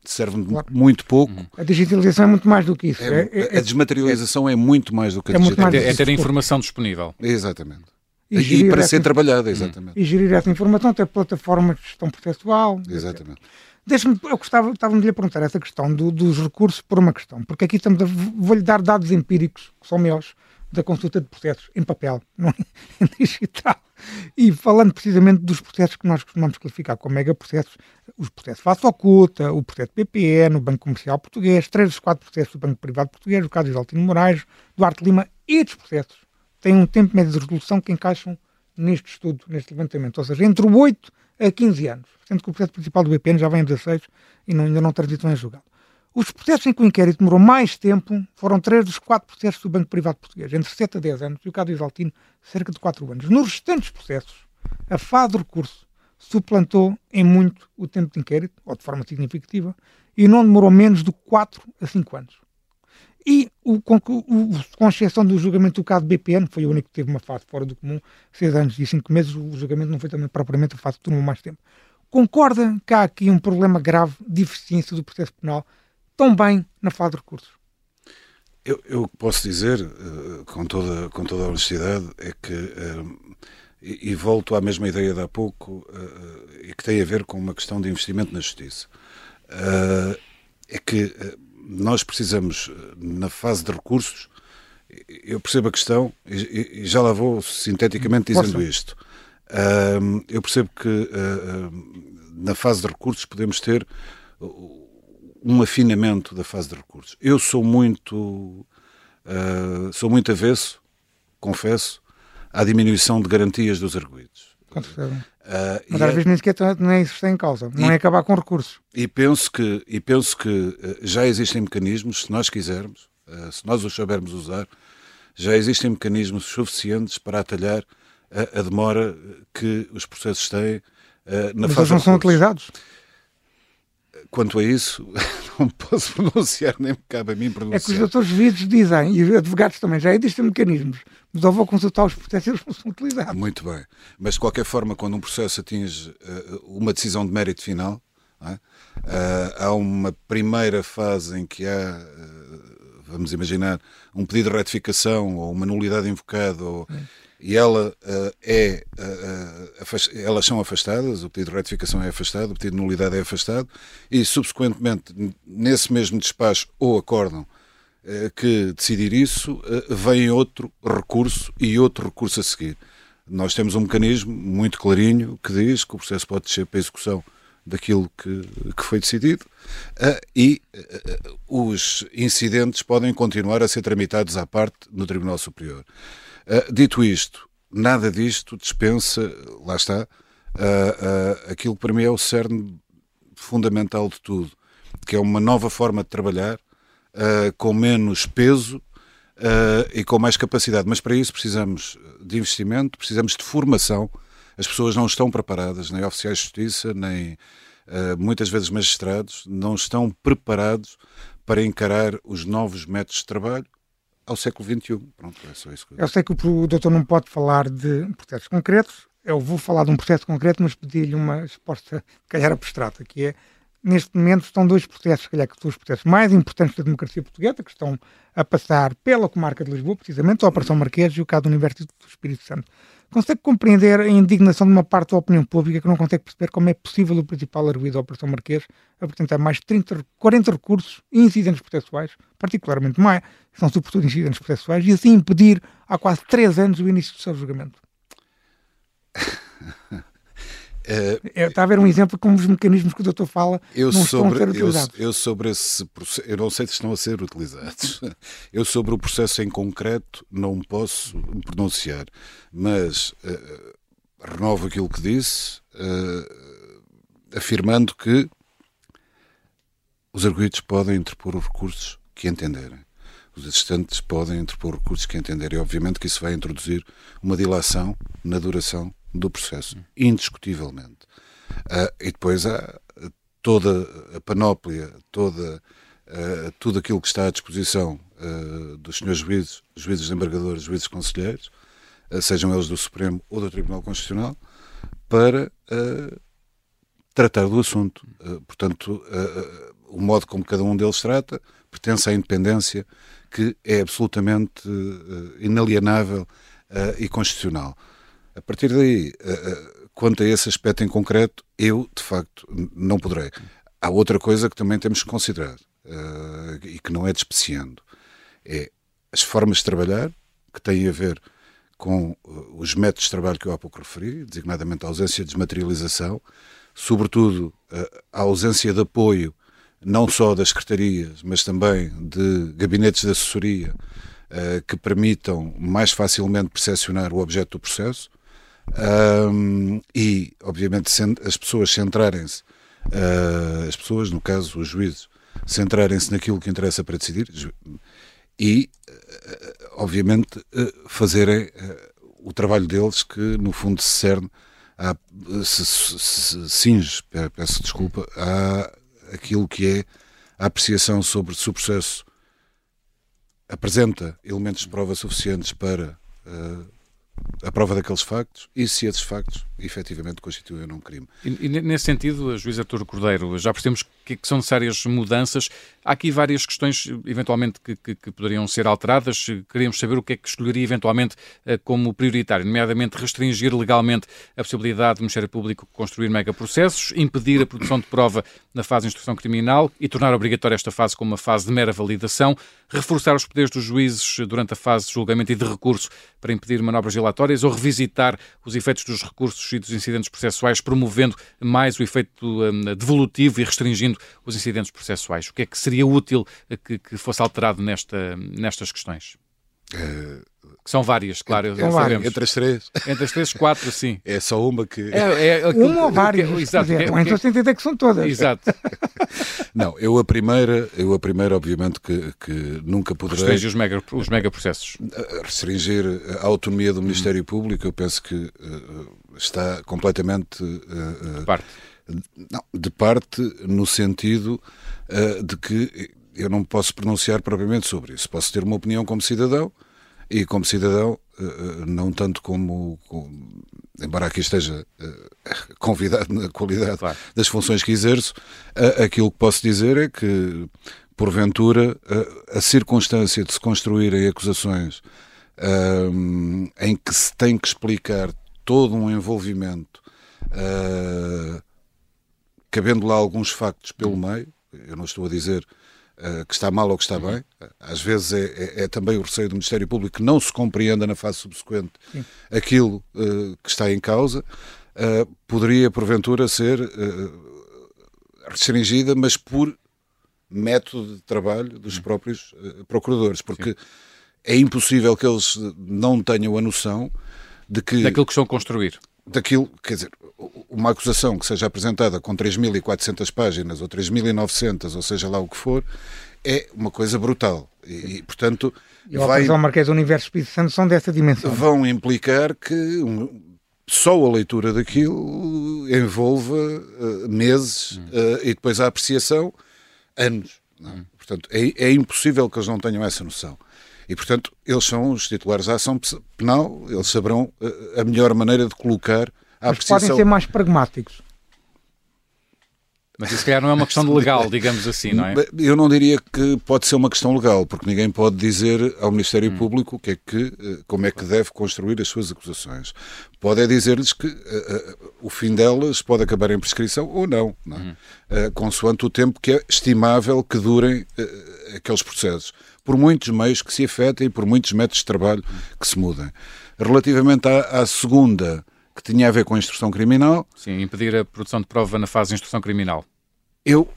serve muito pouco. A digitalização é muito mais do que isso. A desmaterialização é muito mais do que a digitalização. É ter a informação disponível. Exatamente. E para ser trabalhada, exatamente. E gerir essa informação, ter plataformas de gestão processual. Exatamente. Deixe-me, eu estava-me de lhe perguntar essa questão dos recursos por uma questão, porque aqui estamos vou-lhe dar dados empíricos, que são meus, da consulta de processos em papel, não em digital. E falando precisamente dos processos que nós costumamos classificar como megaprocessos, os processos Face Oculta, o processo BPN, o Banco Comercial Português, 3 dos 4 processos do Banco Privado Português, o caso de Isaltino Moraes, Duarte Lima, estes processos têm um tempo médio de resolução que encaixam neste estudo, neste levantamento, ou seja, entre 8 a 15 anos, sendo que o processo principal do BPN já vem a 16 e ainda não transitam em julgado. Os processos em que o inquérito demorou mais tempo foram 3 dos 4 processos do Banco Privado Português, entre 7 a 10 anos, e o caso de Isaltino, cerca de 4 anos. Nos restantes processos, a fase de recurso suplantou em muito o tempo de inquérito, ou de forma significativa, e não demorou menos de 4 a 5 anos. E, com exceção do julgamento do caso de BPN, foi o único que teve uma fase fora do comum, 6 anos e 5 meses, o julgamento não foi também propriamente a fase que tomou mais tempo. Concorda que há aqui um problema grave de eficiência do processo penal, também na fase de recursos? Eu posso dizer, com toda a honestidade, é que, e volto à mesma ideia de há pouco, e que tem a ver com uma questão de investimento na justiça, é que... nós precisamos, na fase de recursos, eu percebo a questão, e já lá vou sinteticamente dizendo isto. Eu percebo que na fase de recursos podemos ter um afinamento da fase de recursos. Eu sou muito avesso, confesso, à diminuição de garantias dos arguidos. Mas às vezes nem sequer não é isso que está em causa, não é acabar com recursos. E penso que já existem mecanismos, se nós quisermos, se nós os soubermos usar, já existem mecanismos suficientes para atalhar a demora que os processos têm na fase de recursos. Mas eles não são utilizados? Quanto a isso, não posso pronunciar, nem me cabe a mim pronunciar. É que os doutores juízes dizem, e os advogados também, já existem mecanismos, mas eu vou consultar os processos e eles não são utilizados. Muito bem, mas de qualquer forma, quando um processo atinge uma decisão de mérito final, não é? Há uma primeira fase em que há, vamos imaginar, um pedido de retificação ou uma nulidade invocada, ou... e elas são afastadas, o pedido de retificação é afastado, o pedido de nulidade é afastado, e subsequentemente, nesse mesmo despacho ou acórdão que decidir isso, vem outro recurso e outro recurso a seguir. Nós temos um mecanismo muito clarinho que diz que o processo pode descer para a execução daquilo que foi decidido, e os incidentes podem continuar a ser tramitados à parte no Tribunal Superior. Dito isto, nada disto dispensa, lá está, aquilo que para mim é o cerne fundamental de tudo, que é uma nova forma de trabalhar, com menos peso e com mais capacidade. Mas para isso precisamos de investimento, precisamos de formação. As pessoas não estão preparadas, nem oficiais de justiça, nem muitas vezes magistrados, não estão preparados para encarar os novos métodos de trabalho ao século XXI. Pronto, é só isso que... Eu sei que o doutor não pode falar de processos concretos, eu vou falar de um processo concreto, mas pedi-lhe uma resposta, se calhar, abstrata, que é, neste momento estão 2 processos, se calhar que são os processos mais importantes da democracia portuguesa, que estão a passar pela Comarca de Lisboa, precisamente, a Operação Marquês e o caso do Universo do Espírito Santo. Consegue compreender a indignação de uma parte da opinião pública que não consegue perceber como é possível o principal arguido da Operação Marquês apresentar mais de 40 recursos e incidentes processuais, particularmente mais, são sobretudo incidentes processuais, e assim impedir há quase 3 anos o início do seu julgamento? Está a haver um exemplo como os mecanismos que o doutor fala não estão a ser utilizados. Eu não sei se estão a ser utilizados. Eu sobre o processo em concreto não posso pronunciar, mas renovo aquilo que disse, afirmando que os arguidos podem interpor os recursos que entenderem. Os assistentes podem interpor os recursos que entenderem. Obviamente que isso vai introduzir uma dilação na duração do processo, indiscutivelmente. E depois há toda a panóplia, tudo aquilo que está à disposição dos senhores juízes, juízes desembargadores, juízes conselheiros, sejam eles do Supremo ou do Tribunal Constitucional, para tratar do assunto. Portanto, o modo como cada um deles trata pertence à independência que é absolutamente inalienável e constitucional. A partir daí, quanto a esse aspecto em concreto, eu, de facto, não poderei. Há outra coisa que também temos que considerar, e que não é despreciando, é as formas de trabalhar, que têm a ver com os métodos de trabalho que eu há pouco referi, designadamente a ausência de desmaterialização, sobretudo a ausência de apoio não só das secretarias, mas também de gabinetes de assessoria que permitam mais facilmente percepcionar o objeto do processo e, obviamente, as pessoas centrarem-se, as pessoas, no caso os juízes, centrarem-se naquilo que interessa para decidir e, obviamente, fazerem o trabalho deles que, no fundo, se cerne, se cinge, peço desculpa, àquilo que é a apreciação sobre se o processo apresenta elementos de prova suficientes para a prova daqueles factos e se esses factos efetivamente constituem um crime. E nesse sentido, a juíza Artur Cordeiro, já percebemos que são necessárias mudanças. Há aqui várias questões, eventualmente, que poderiam ser alteradas. Queríamos saber o que é que escolheria, eventualmente, como prioritário, nomeadamente restringir legalmente a possibilidade do Ministério Público construir megaprocessos, impedir a produção de prova na fase de instrução criminal e tornar obrigatória esta fase como uma fase de mera validação, reforçar os poderes dos juízes durante a fase de julgamento e de recurso para impedir manobras dilatórias ou revisitar os efeitos dos recursos e dos incidentes processuais, promovendo mais o efeito devolutivo e restringindo os incidentes processuais. O que é que seria útil que fosse alterado nestas questões? Que são várias, claro. Sabemos. Entre as três. Entre as três, quatro, sim. É só uma que... uma ou várias. Exato. Então tem que são todas. Exato. Não, eu a primeira obviamente, que nunca poderei... Restringir os megaprocessos. Restringir a autonomia do Ministério Público, eu penso que está completamente... de parte, no sentido de que... Eu não posso pronunciar propriamente sobre isso. Posso ter uma opinião como cidadão e como cidadão, não tanto como embora aqui esteja convidado na qualidade das funções que exerço, aquilo que posso dizer é que, porventura, a circunstância de se construírem acusações em que se tem que explicar todo um envolvimento, cabendo lá alguns factos pelo meio, eu não estou a dizer... que está mal ou que está bem, às vezes é também o receio do Ministério Público que não se compreenda na fase subsequente aquilo que está em causa, poderia porventura ser restringida, mas por método de trabalho dos próprios procuradores, porque é impossível que eles não tenham a noção de que... Daquilo que estão a construir. Daquilo, quer dizer, uma acusação que seja apresentada com 3.400 páginas ou 3.900, ou seja lá o que for, é uma coisa brutal. E portanto... E a Operação Marquês do Universo do Espírito Santo são dessa dimensão. Vão implicar que só a leitura daquilo envolva meses e depois a apreciação, anos. Não? Portanto, é impossível que eles não tenham essa noção. E, portanto, eles são os titulares da ação penal, eles saberão a melhor maneira de colocar a apreciação... Mas podem ser mais pragmáticos. Mas isso, se calhar, não é uma questão legal, digamos assim, não é? Eu não diria que pode ser uma questão legal, porque ninguém pode dizer ao Ministério Público como é que deve construir as suas acusações. Pode é dizer-lhes que o fim delas pode acabar em prescrição ou não, não é? Consoante o tempo que é estimável que durem aqueles processos, por muitos meios que se afetem e por muitos métodos de trabalho que se mudem. Relativamente à segunda, que tinha a ver com a instrução criminal... Sim, impedir a produção de prova na fase de instrução criminal. Eu,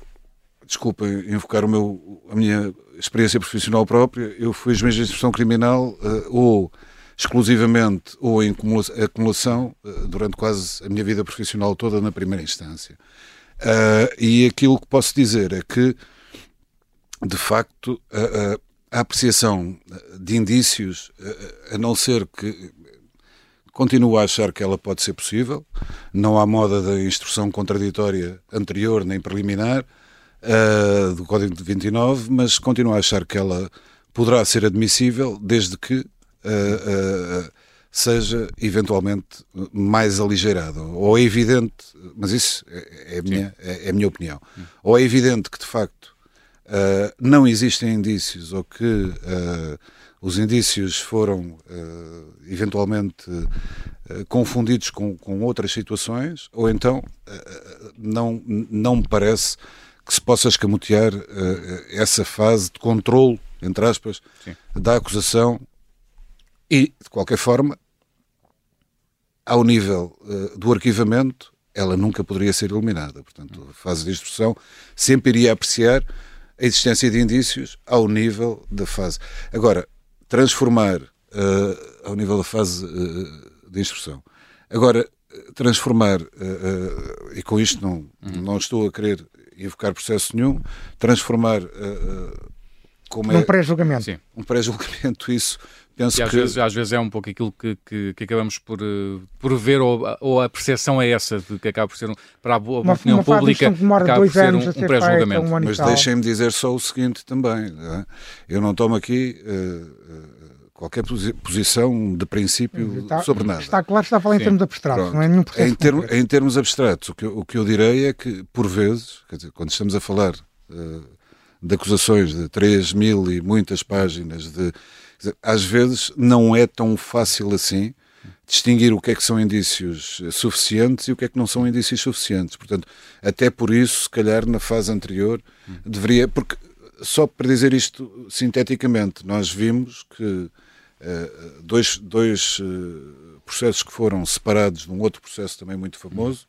desculpa invocar a minha experiência profissional própria, eu fui juiz de instrução criminal ou exclusivamente ou em acumulação durante quase a minha vida profissional toda na primeira instância. E aquilo que posso dizer é que, de facto, a apreciação de indícios, a não ser que... Continuo a achar que ela pode ser possível, não há moda da instrução contraditória anterior nem preliminar do Código de 29, mas continuo a achar que ela poderá ser admissível desde que seja eventualmente mais aligeirada. Ou é evidente, mas isso é a minha opinião, ou é evidente que de facto não existem indícios ou que... os indícios foram eventualmente confundidos com outras situações, ou então não me parece que se possa escamotear essa fase de controlo, entre aspas, da acusação e, de qualquer forma, ao nível do arquivamento, ela nunca poderia ser eliminada. Portanto, a fase de instrução sempre iria apreciar a existência de indícios ao nível da fase. Agora, transformar ao nível da fase de instrução. Agora, transformar, e com isto não estou a querer evocar processo nenhum, transformar como é, pré-julgamento. Um pré-julgamento, isso penso que... Às vezes é um pouco aquilo que acabamos por ver, ou a percepção é essa, de que acaba por ser, para a opinião pública, acaba por ser um pré-julgamento. Mas deixem-me dizer só o seguinte também, não é? Eu não tomo aqui... qualquer posição de princípio sobre nada. Está claro que está a falar em termos abstratos, não é nenhum processo. Em termos abstratos, o que eu direi é que, por vezes, quer dizer, quando estamos a falar de acusações de 3 mil e muitas páginas, de, quer dizer, às vezes não é tão fácil assim distinguir o que é que são indícios suficientes e o que é que não são indícios suficientes. Portanto, até por isso, se calhar, na fase anterior, deveria... Porque, só para dizer isto sinteticamente, nós vimos que dois processos que foram separados de um outro processo também muito famoso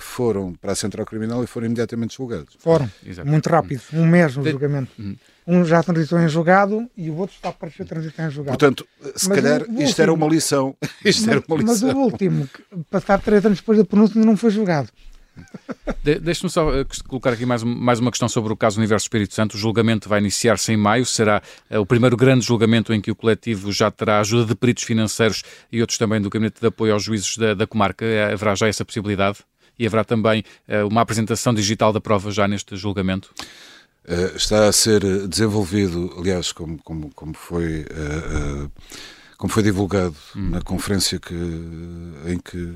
foram para a Central Criminal e foram imediatamente julgados. Foram, exatamente. Muito rápido, um mês no julgamento. Um já transitou em julgado e o outro está para transitar em julgado. Portanto, se calhar isto era uma lição. Mas o último, passar 3 anos depois da penúltima, não foi julgado. Deixe-me só colocar aqui mais uma questão sobre o caso Universo do Espírito Santo. O julgamento vai iniciar-se em maio, será o primeiro grande julgamento em que o coletivo já terá ajuda de peritos financeiros e outros também do Gabinete de Apoio aos Juízes da Comarca. Haverá já essa possibilidade? E haverá também uma apresentação digital da prova já neste julgamento? Está a ser desenvolvido, aliás, como foi divulgado na conferência em que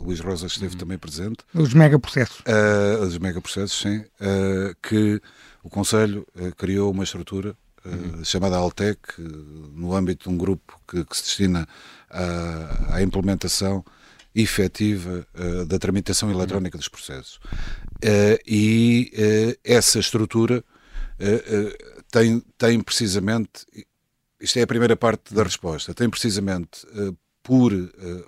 Luís Rosa esteve também presente. Os megaprocessos. Os megaprocessos, sim. Que o Conselho criou uma estrutura chamada Altec, no âmbito de um grupo que se destina à implementação efetiva da tramitação eletrónica dos processos. E essa estrutura tem precisamente, isto é a primeira parte da resposta, tem precisamente... por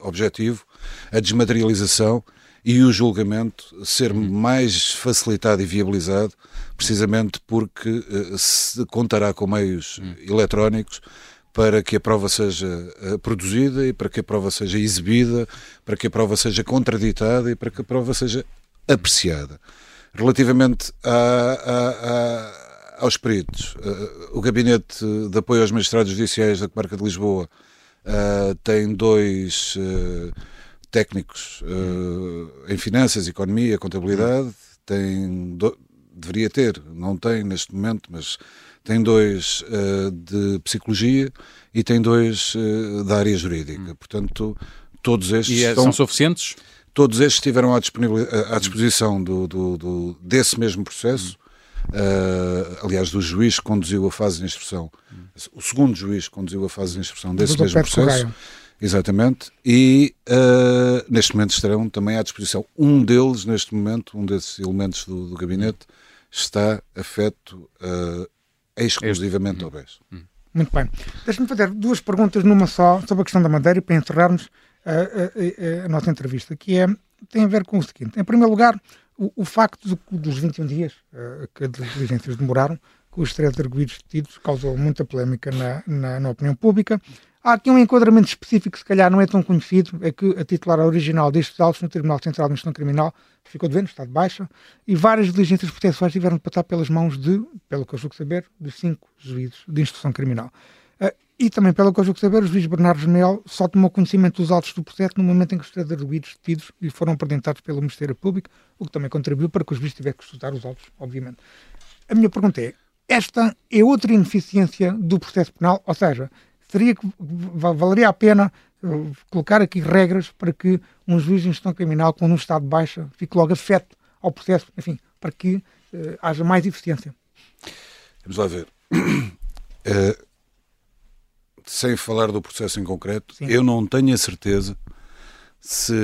objetivo, a desmaterialização e o julgamento ser mais facilitado e viabilizado, precisamente porque se contará com meios eletrónicos para que a prova seja produzida e para que a prova seja exibida, para que a prova seja contraditada e para que a prova seja apreciada. Relativamente aos peritos, o Gabinete de Apoio aos Magistrados Judiciais da Comarca de Lisboa tem 2 técnicos em finanças, economia, contabilidade, deveria ter, não tem neste momento, mas tem 2 de psicologia e tem 2 da área jurídica. Portanto, todos estes são suficientes? Todos estes estiveram à disposição desse mesmo processo. Aliás, do juiz que conduziu a fase de instrução, o segundo juiz que conduziu a fase de instrução desse mesmo processo, exatamente, e neste momento estarão também à disposição. Um deles, neste momento, um desses elementos do gabinete, está afeto exclusivamente ao BES. Muito bem. Deixa-me fazer 2 perguntas numa só, sobre a questão da Madeira, e para encerrarmos a nossa entrevista, que tem a ver com o seguinte. Em primeiro lugar, o facto dos 21 dias que as diligências demoraram, com os 3 arguidos detidos, causou muita polémica na opinião pública. Há aqui um enquadramento específico que se calhar não é tão conhecido, é que a titular original destes autos no Tribunal Central de Instrução Criminal ficou doente, está de baixa, e várias diligências processuais tiveram de passar pelas mãos pelo que eu julgo saber, de 5 juízes de instrução criminal. E também, pelo que eu julgo saber, o juiz Bernardo Jemel só tomou conhecimento dos autos do processo no momento em que os 3 arguidos detidos lhe foram apresentados pelo Ministério Público, o que também contribuiu para que o juiz tivesse que estudar os autos, obviamente. A minha pergunta é, esta é outra ineficiência do processo penal? Ou seja, valeria a pena colocar aqui regras para que um juiz de instrução criminal, quando um estado de baixa, fique logo afeto ao processo, enfim, para que haja mais eficiência? Vamos lá ver. Sem falar do processo em concreto, sim, eu não tenho a certeza se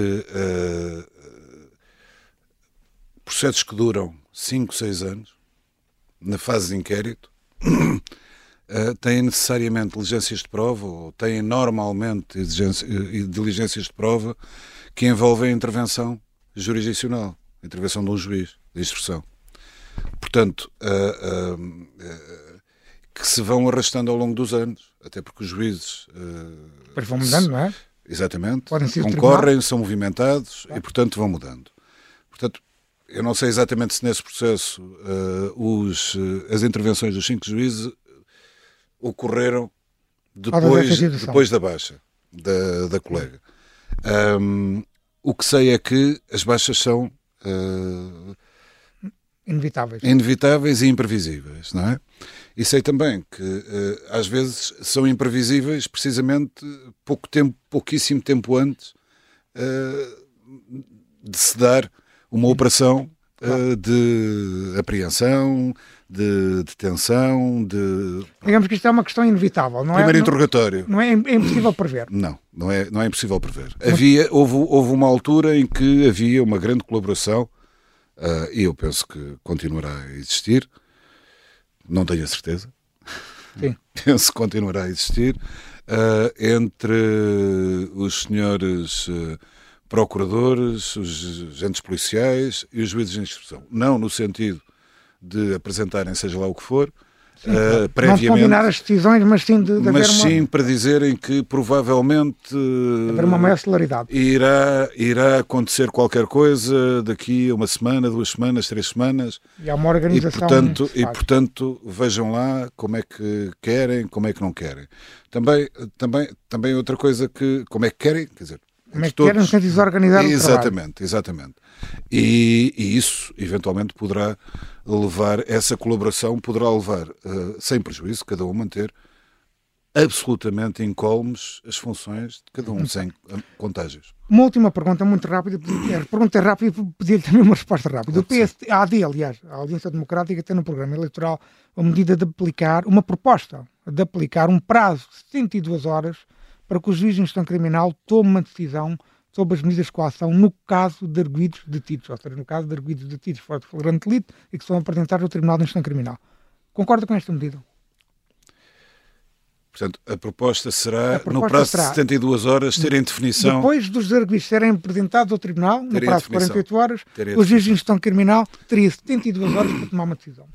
processos que duram 5, 6 anos, na fase de inquérito, têm necessariamente diligências de prova, ou têm normalmente diligências de prova que envolvem intervenção jurisdicional, intervenção de um juiz de instrução. Portanto, que se vão arrastando ao longo dos anos, até porque os juízes... Mas vão mudando, não é? Exatamente. Concorrem, são movimentados e, portanto, vão mudando. Portanto, eu não sei exatamente se nesse processo as intervenções dos 5 juízes ocorreram depois da baixa da colega. O que sei é que as baixas são... Inevitáveis e imprevisíveis, não é? E sei também que às vezes são imprevisíveis precisamente pouquíssimo tempo antes de se dar uma operação de apreensão, de detenção, de... Digamos que isto é uma questão inevitável, não é? Primeiro interrogatório. Não é impossível prever. Não é impossível prever. Houve uma altura em que havia uma grande colaboração. E eu penso que continuará a existir, não tenho a certeza. Sim. Penso que continuará a existir entre os senhores procuradores, os agentes policiais e os juízes de instrução. Não no sentido de apresentarem seja lá o que for, sim, previamente, não combinar as decisões, mas sim para dizerem que provavelmente haver uma maior celeridade. Irá acontecer qualquer coisa daqui a uma semana, 2 semanas, 3 semanas. E há uma organização. E portanto vejam lá como é que querem, como é que não querem. Também outra coisa que como é que querem, quer dizer, como é que querem ser desorganizados. Exatamente. E isso eventualmente poderá levar, essa colaboração poderá levar, sem prejuízo, cada um manter absolutamente incólumes as funções de cada um, sem contágios. Uma última pergunta, muito rápida. A pergunta é rápida e pedir-lhe também uma resposta rápida. O PSD, a AD, aliás, a Aliança Democrática, tem no programa eleitoral a medida de aplicar, uma proposta de aplicar um prazo de 72 horas para que o juiz de instrução criminal tome uma decisão sobre as medidas de coação no caso de arguidos detidos, ou seja, no caso de arguidos detidos fora de flagrante delito e que são apresentados ao Tribunal de Instrução Criminal. Concorda com esta medida? Portanto, a proposta será, no prazo de 72 horas, terem definição... Depois dos arguidos serem apresentados ao Tribunal, no prazo de 48 horas, o juiz de instrução criminal teria 72 horas para tomar uma decisão.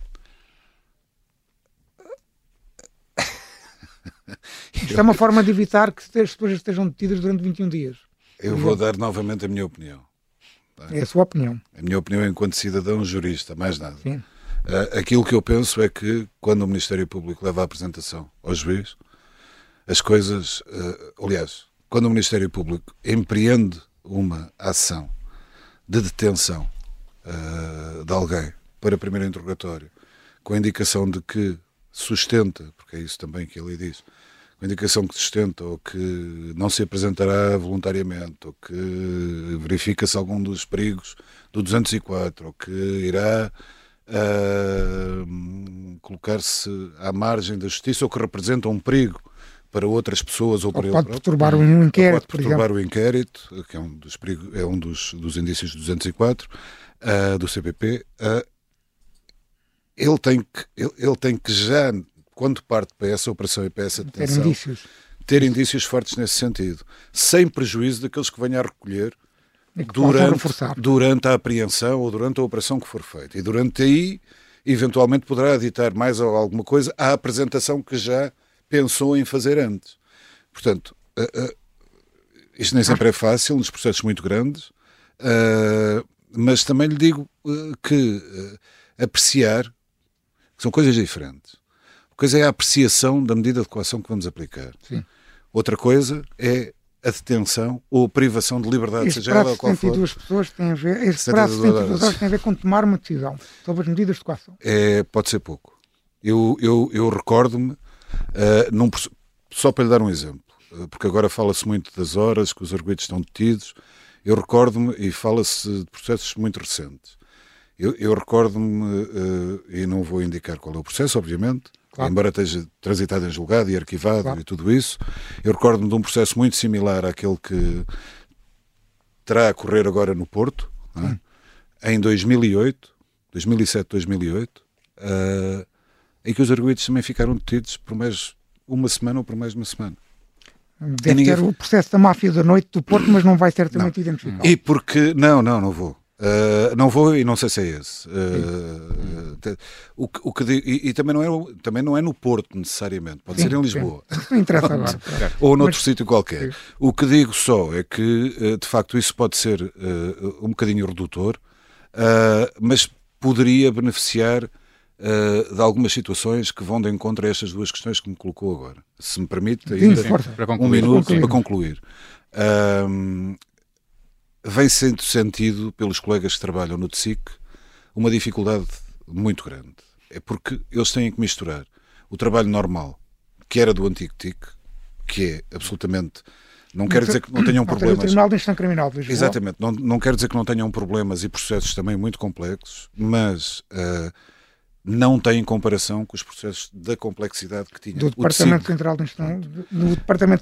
Isto é uma forma de evitar que as pessoas estejam detidas durante 21 dias. Eu vou dar novamente a minha opinião. É a sua opinião. A minha opinião enquanto cidadão jurista, mais nada. Sim. Aquilo que eu penso é que, quando o Ministério Público leva a apresentação ao juiz, as coisas... aliás, quando o Ministério Público empreende uma ação de detenção de alguém para primeiro interrogatório, com a indicação de que sustenta, porque é isso também que ele diz... uma indicação que sustenta ou que não se apresentará voluntariamente ou que verifica-se algum dos perigos do 204 ou que irá colocar-se à margem da justiça ou que representa um perigo para outras pessoas ou para ele próprio. Pode perturbar um inquérito, pode perturbar o inquérito, que é um dos indícios do 204 do CPP. Ele tem que já... quando parte para essa operação e para essa detenção, ter indícios fortes nesse sentido, sem prejuízo daqueles que venham a recolher durante a apreensão ou durante a operação que for feita. E durante aí, eventualmente, poderá aditar mais alguma coisa à apresentação que já pensou em fazer antes. Portanto, isto nem sempre é fácil, nos processos muito grandes, mas também lhe digo que apreciar, que são coisas diferentes. Uma coisa é a apreciação da medida de coação que vamos aplicar. Sim. Outra coisa é a detenção ou a privação de liberdade, este seja ela qual for. Este prazo de 72 horas tem a ver com tomar uma decisão sobre as medidas de coação. Pode ser pouco. Eu recordo-me, só para lhe dar um exemplo, porque agora fala-se muito das horas que os arguidos estão detidos, eu recordo-me, e fala-se de processos muito recentes, eu recordo-me, e não vou indicar qual é o processo, obviamente, claro, embora esteja transitado em julgado e arquivado, claro, e tudo isso. Eu recordo-me de um processo muito similar àquele que terá a correr agora no Porto, em 2008, 2007, 2008, em que os arguidos também ficaram detidos por mais uma semana ou por mais de uma semana. Deve ter o processo da máfia da noite do Porto, mas não vai certamente identificado. E porque... Não vou. Não vou e não sei se é esse. O que também não é no Porto, necessariamente. Pode ser em Lisboa. Não interessa agora. Ou noutro sítio qualquer. Sim. O que digo só é que, de facto, isso pode ser um bocadinho redutor, mas poderia beneficiar de algumas situações que vão de encontro a estas duas questões que me colocou agora. Se me permite, ainda um minuto para concluir. Vem sendo sentido pelos colegas que trabalham no TSIC uma dificuldade muito grande. É porque eles têm que misturar o trabalho normal, que era do antigo TIC, que é absolutamente... Não quero dizer que não tenham problemas. O Tribunal de Instrução Criminal de Lisboa. Exatamente. Não quero dizer que não tenham problemas e processos também muito complexos, mas não têm comparação com os processos da complexidade que tinha do Departamento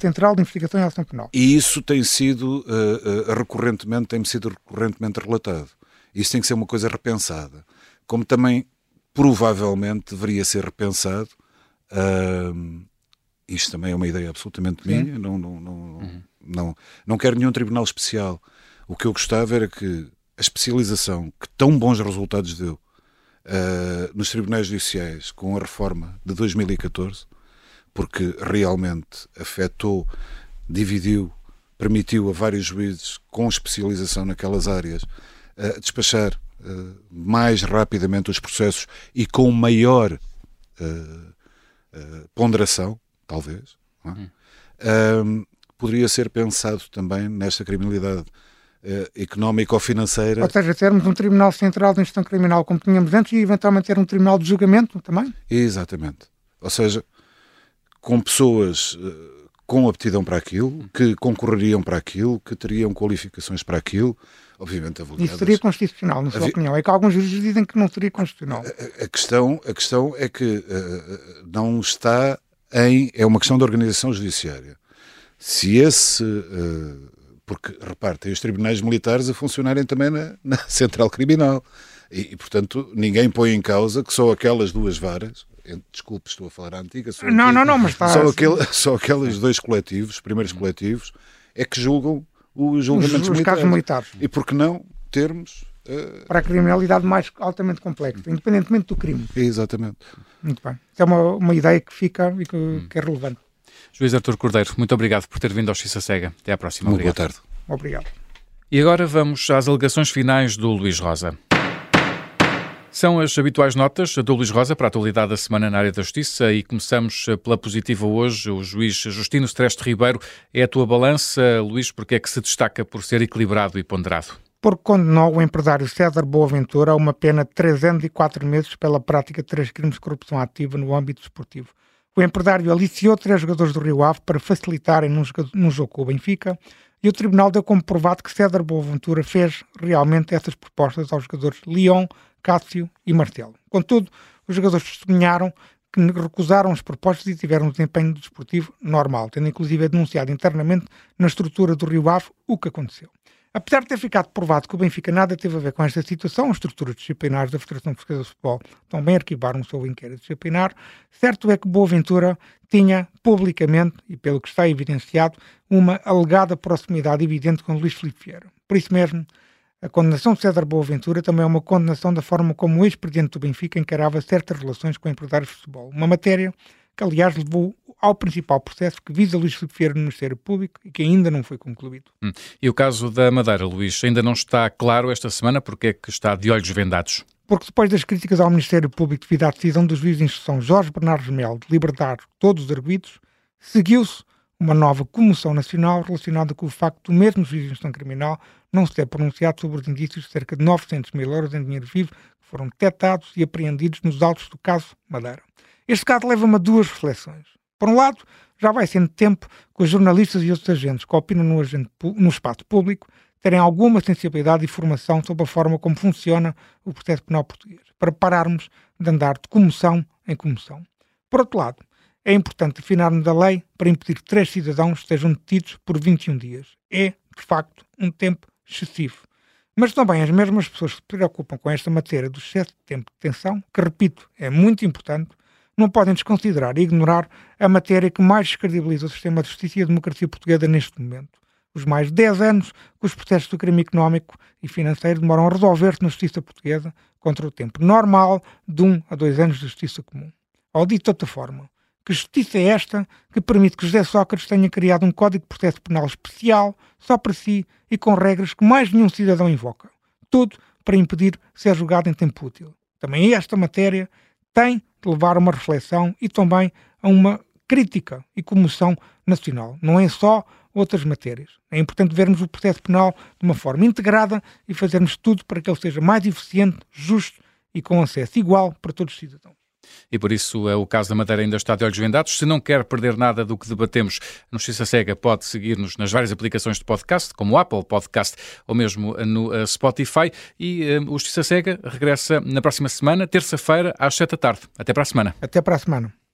Central de Investigação e Ação Penal. E isso tem sido recorrentemente relatado. Isso tem que ser uma coisa repensada. Como também provavelmente deveria ser repensado... Isto também é uma ideia absolutamente minha, não quero nenhum tribunal especial. O que eu gostava era que a especialização, que tão bons resultados deu nos tribunais judiciais com a reforma de 2014, porque realmente afetou, dividiu, permitiu a vários juízes com especialização naquelas áreas despachar mais rapidamente os processos e com maior ponderação, talvez, não é? Poderia ser pensado também nesta criminalidade económica ou financeira. Ou seja, termos um Tribunal Central de Instrução Criminal como tínhamos antes e eventualmente ter um Tribunal de Julgamento também? Exatamente. Ou seja, com pessoas com aptidão para aquilo, que concorreriam para aquilo, que teriam qualificações para aquilo, obviamente avaliadas. Isso seria constitucional, na sua opinião? É que alguns juízes dizem que não seria constitucional. A questão é que não está... É uma questão de organização judiciária. Se esse... porque, repare, tem os tribunais militares a funcionarem também na central criminal. E, portanto, ninguém põe em causa que só aquelas duas varas... Desculpe, estou a falar à antiga. Mas está... Só aqueles dois coletivos, primeiros coletivos, é que julgam os julgamentos militares. Os casos militares. E por que não termos... Para a criminalidade mais altamente complexa, independentemente do crime. Exatamente. Muito bem. É uma ideia que fica e que é relevante. Juiz Artur Cordeiro, muito obrigado por ter vindo ao Justiça Cega. Até à próxima. Muito boa tarde. Obrigado. E agora vamos às alegações finais do Luís Rosa. São as habituais notas do Luís Rosa para a atualidade da semana na área da Justiça e começamos pela positiva hoje. O juiz Justino Streste Ribeiro é a tua balança, Luís, porque é que se destaca por ser equilibrado e ponderado? Porque condenou o empresário César Boaventura a uma pena de 3 anos e 4 meses pela prática de 3 crimes de corrupção ativa no âmbito desportivo. O empresário aliciou 3 jogadores do Rio Ave para facilitarem num jogo com o Benfica e o tribunal deu como provado que César Boaventura fez realmente essas propostas aos jogadores Leão, Cássio e Marcelo. Contudo, os jogadores testemunharam que recusaram as propostas e tiveram um desempenho desportivo normal, tendo inclusive denunciado internamente na estrutura do Rio Ave o que aconteceu. Apesar de ter ficado provado que o Benfica nada teve a ver com esta situação, as estruturas disciplinares da Federação Portuguesa de Futebol também arquivaram o seu inquérito disciplinar, certo é que Boaventura tinha publicamente, e pelo que está evidenciado, uma alegada proximidade evidente com Luís Filipe Vieira. Por isso mesmo, a condenação de César Boaventura também é uma condenação da forma como o ex-presidente do Benfica encarava certas relações com empresários de futebol, uma matéria que, aliás, levou ao principal processo que visa Luís Filipe Vieira no Ministério Público e que ainda não foi concluído. E o caso da Madeira, Luís, ainda não está claro esta semana porque é que está de olhos vendados? Porque depois das críticas ao Ministério Público devido à decisão do juiz de instrução Jorge Bernardo Jemel de libertar todos os arguidos, seguiu-se uma nova comoção nacional relacionada com o facto do mesmo juiz de instrução criminal não se ter pronunciado sobre os indícios de cerca de 900 mil euros em dinheiro vivo que foram detectados e apreendidos nos autos do caso Madeira. Este caso leva-me a 2 reflexões. Por um lado, já vai sendo tempo que os jornalistas e outros agentes que opinam no espaço público terem alguma sensibilidade e formação sobre a forma como funciona o processo penal português, para pararmos de andar de comoção em comoção. Por outro lado, é importante afinarmos a lei para impedir que 3 cidadãos estejam detidos por 21 dias. É, de facto, um tempo excessivo. Mas também as mesmas pessoas que se preocupam com esta matéria do excesso de tempo de detenção, que, repito, é muito importante, não podem desconsiderar e ignorar a matéria que mais descredibiliza o sistema de justiça e a democracia portuguesa neste momento. Os mais de 10 anos que os processos do crime económico e financeiro demoram a resolver-se na justiça portuguesa contra o tempo normal de 1 a 2 anos de justiça comum. Ou dito de outra forma, que justiça é esta que permite que José Sócrates tenha criado um código de processo penal especial só para si e com regras que mais nenhum cidadão invoca. Tudo para impedir ser julgado em tempo útil. Também esta matéria tem de levar a uma reflexão e também a uma crítica e comoção nacional. Não é só outras matérias. É importante vermos o processo penal de uma forma integrada e fazermos tudo para que ele seja mais eficiente, justo e com acesso igual para todos os cidadãos. E por isso o caso da Madeira ainda está de olhos vendados. Se não quer perder nada do que debatemos no Justiça Cega, pode seguir-nos nas várias aplicações de podcast, como o Apple Podcast ou mesmo no Spotify. E o Justiça Cega regressa na próxima semana, terça-feira, às 7 da tarde. Até para a semana. Até para a semana.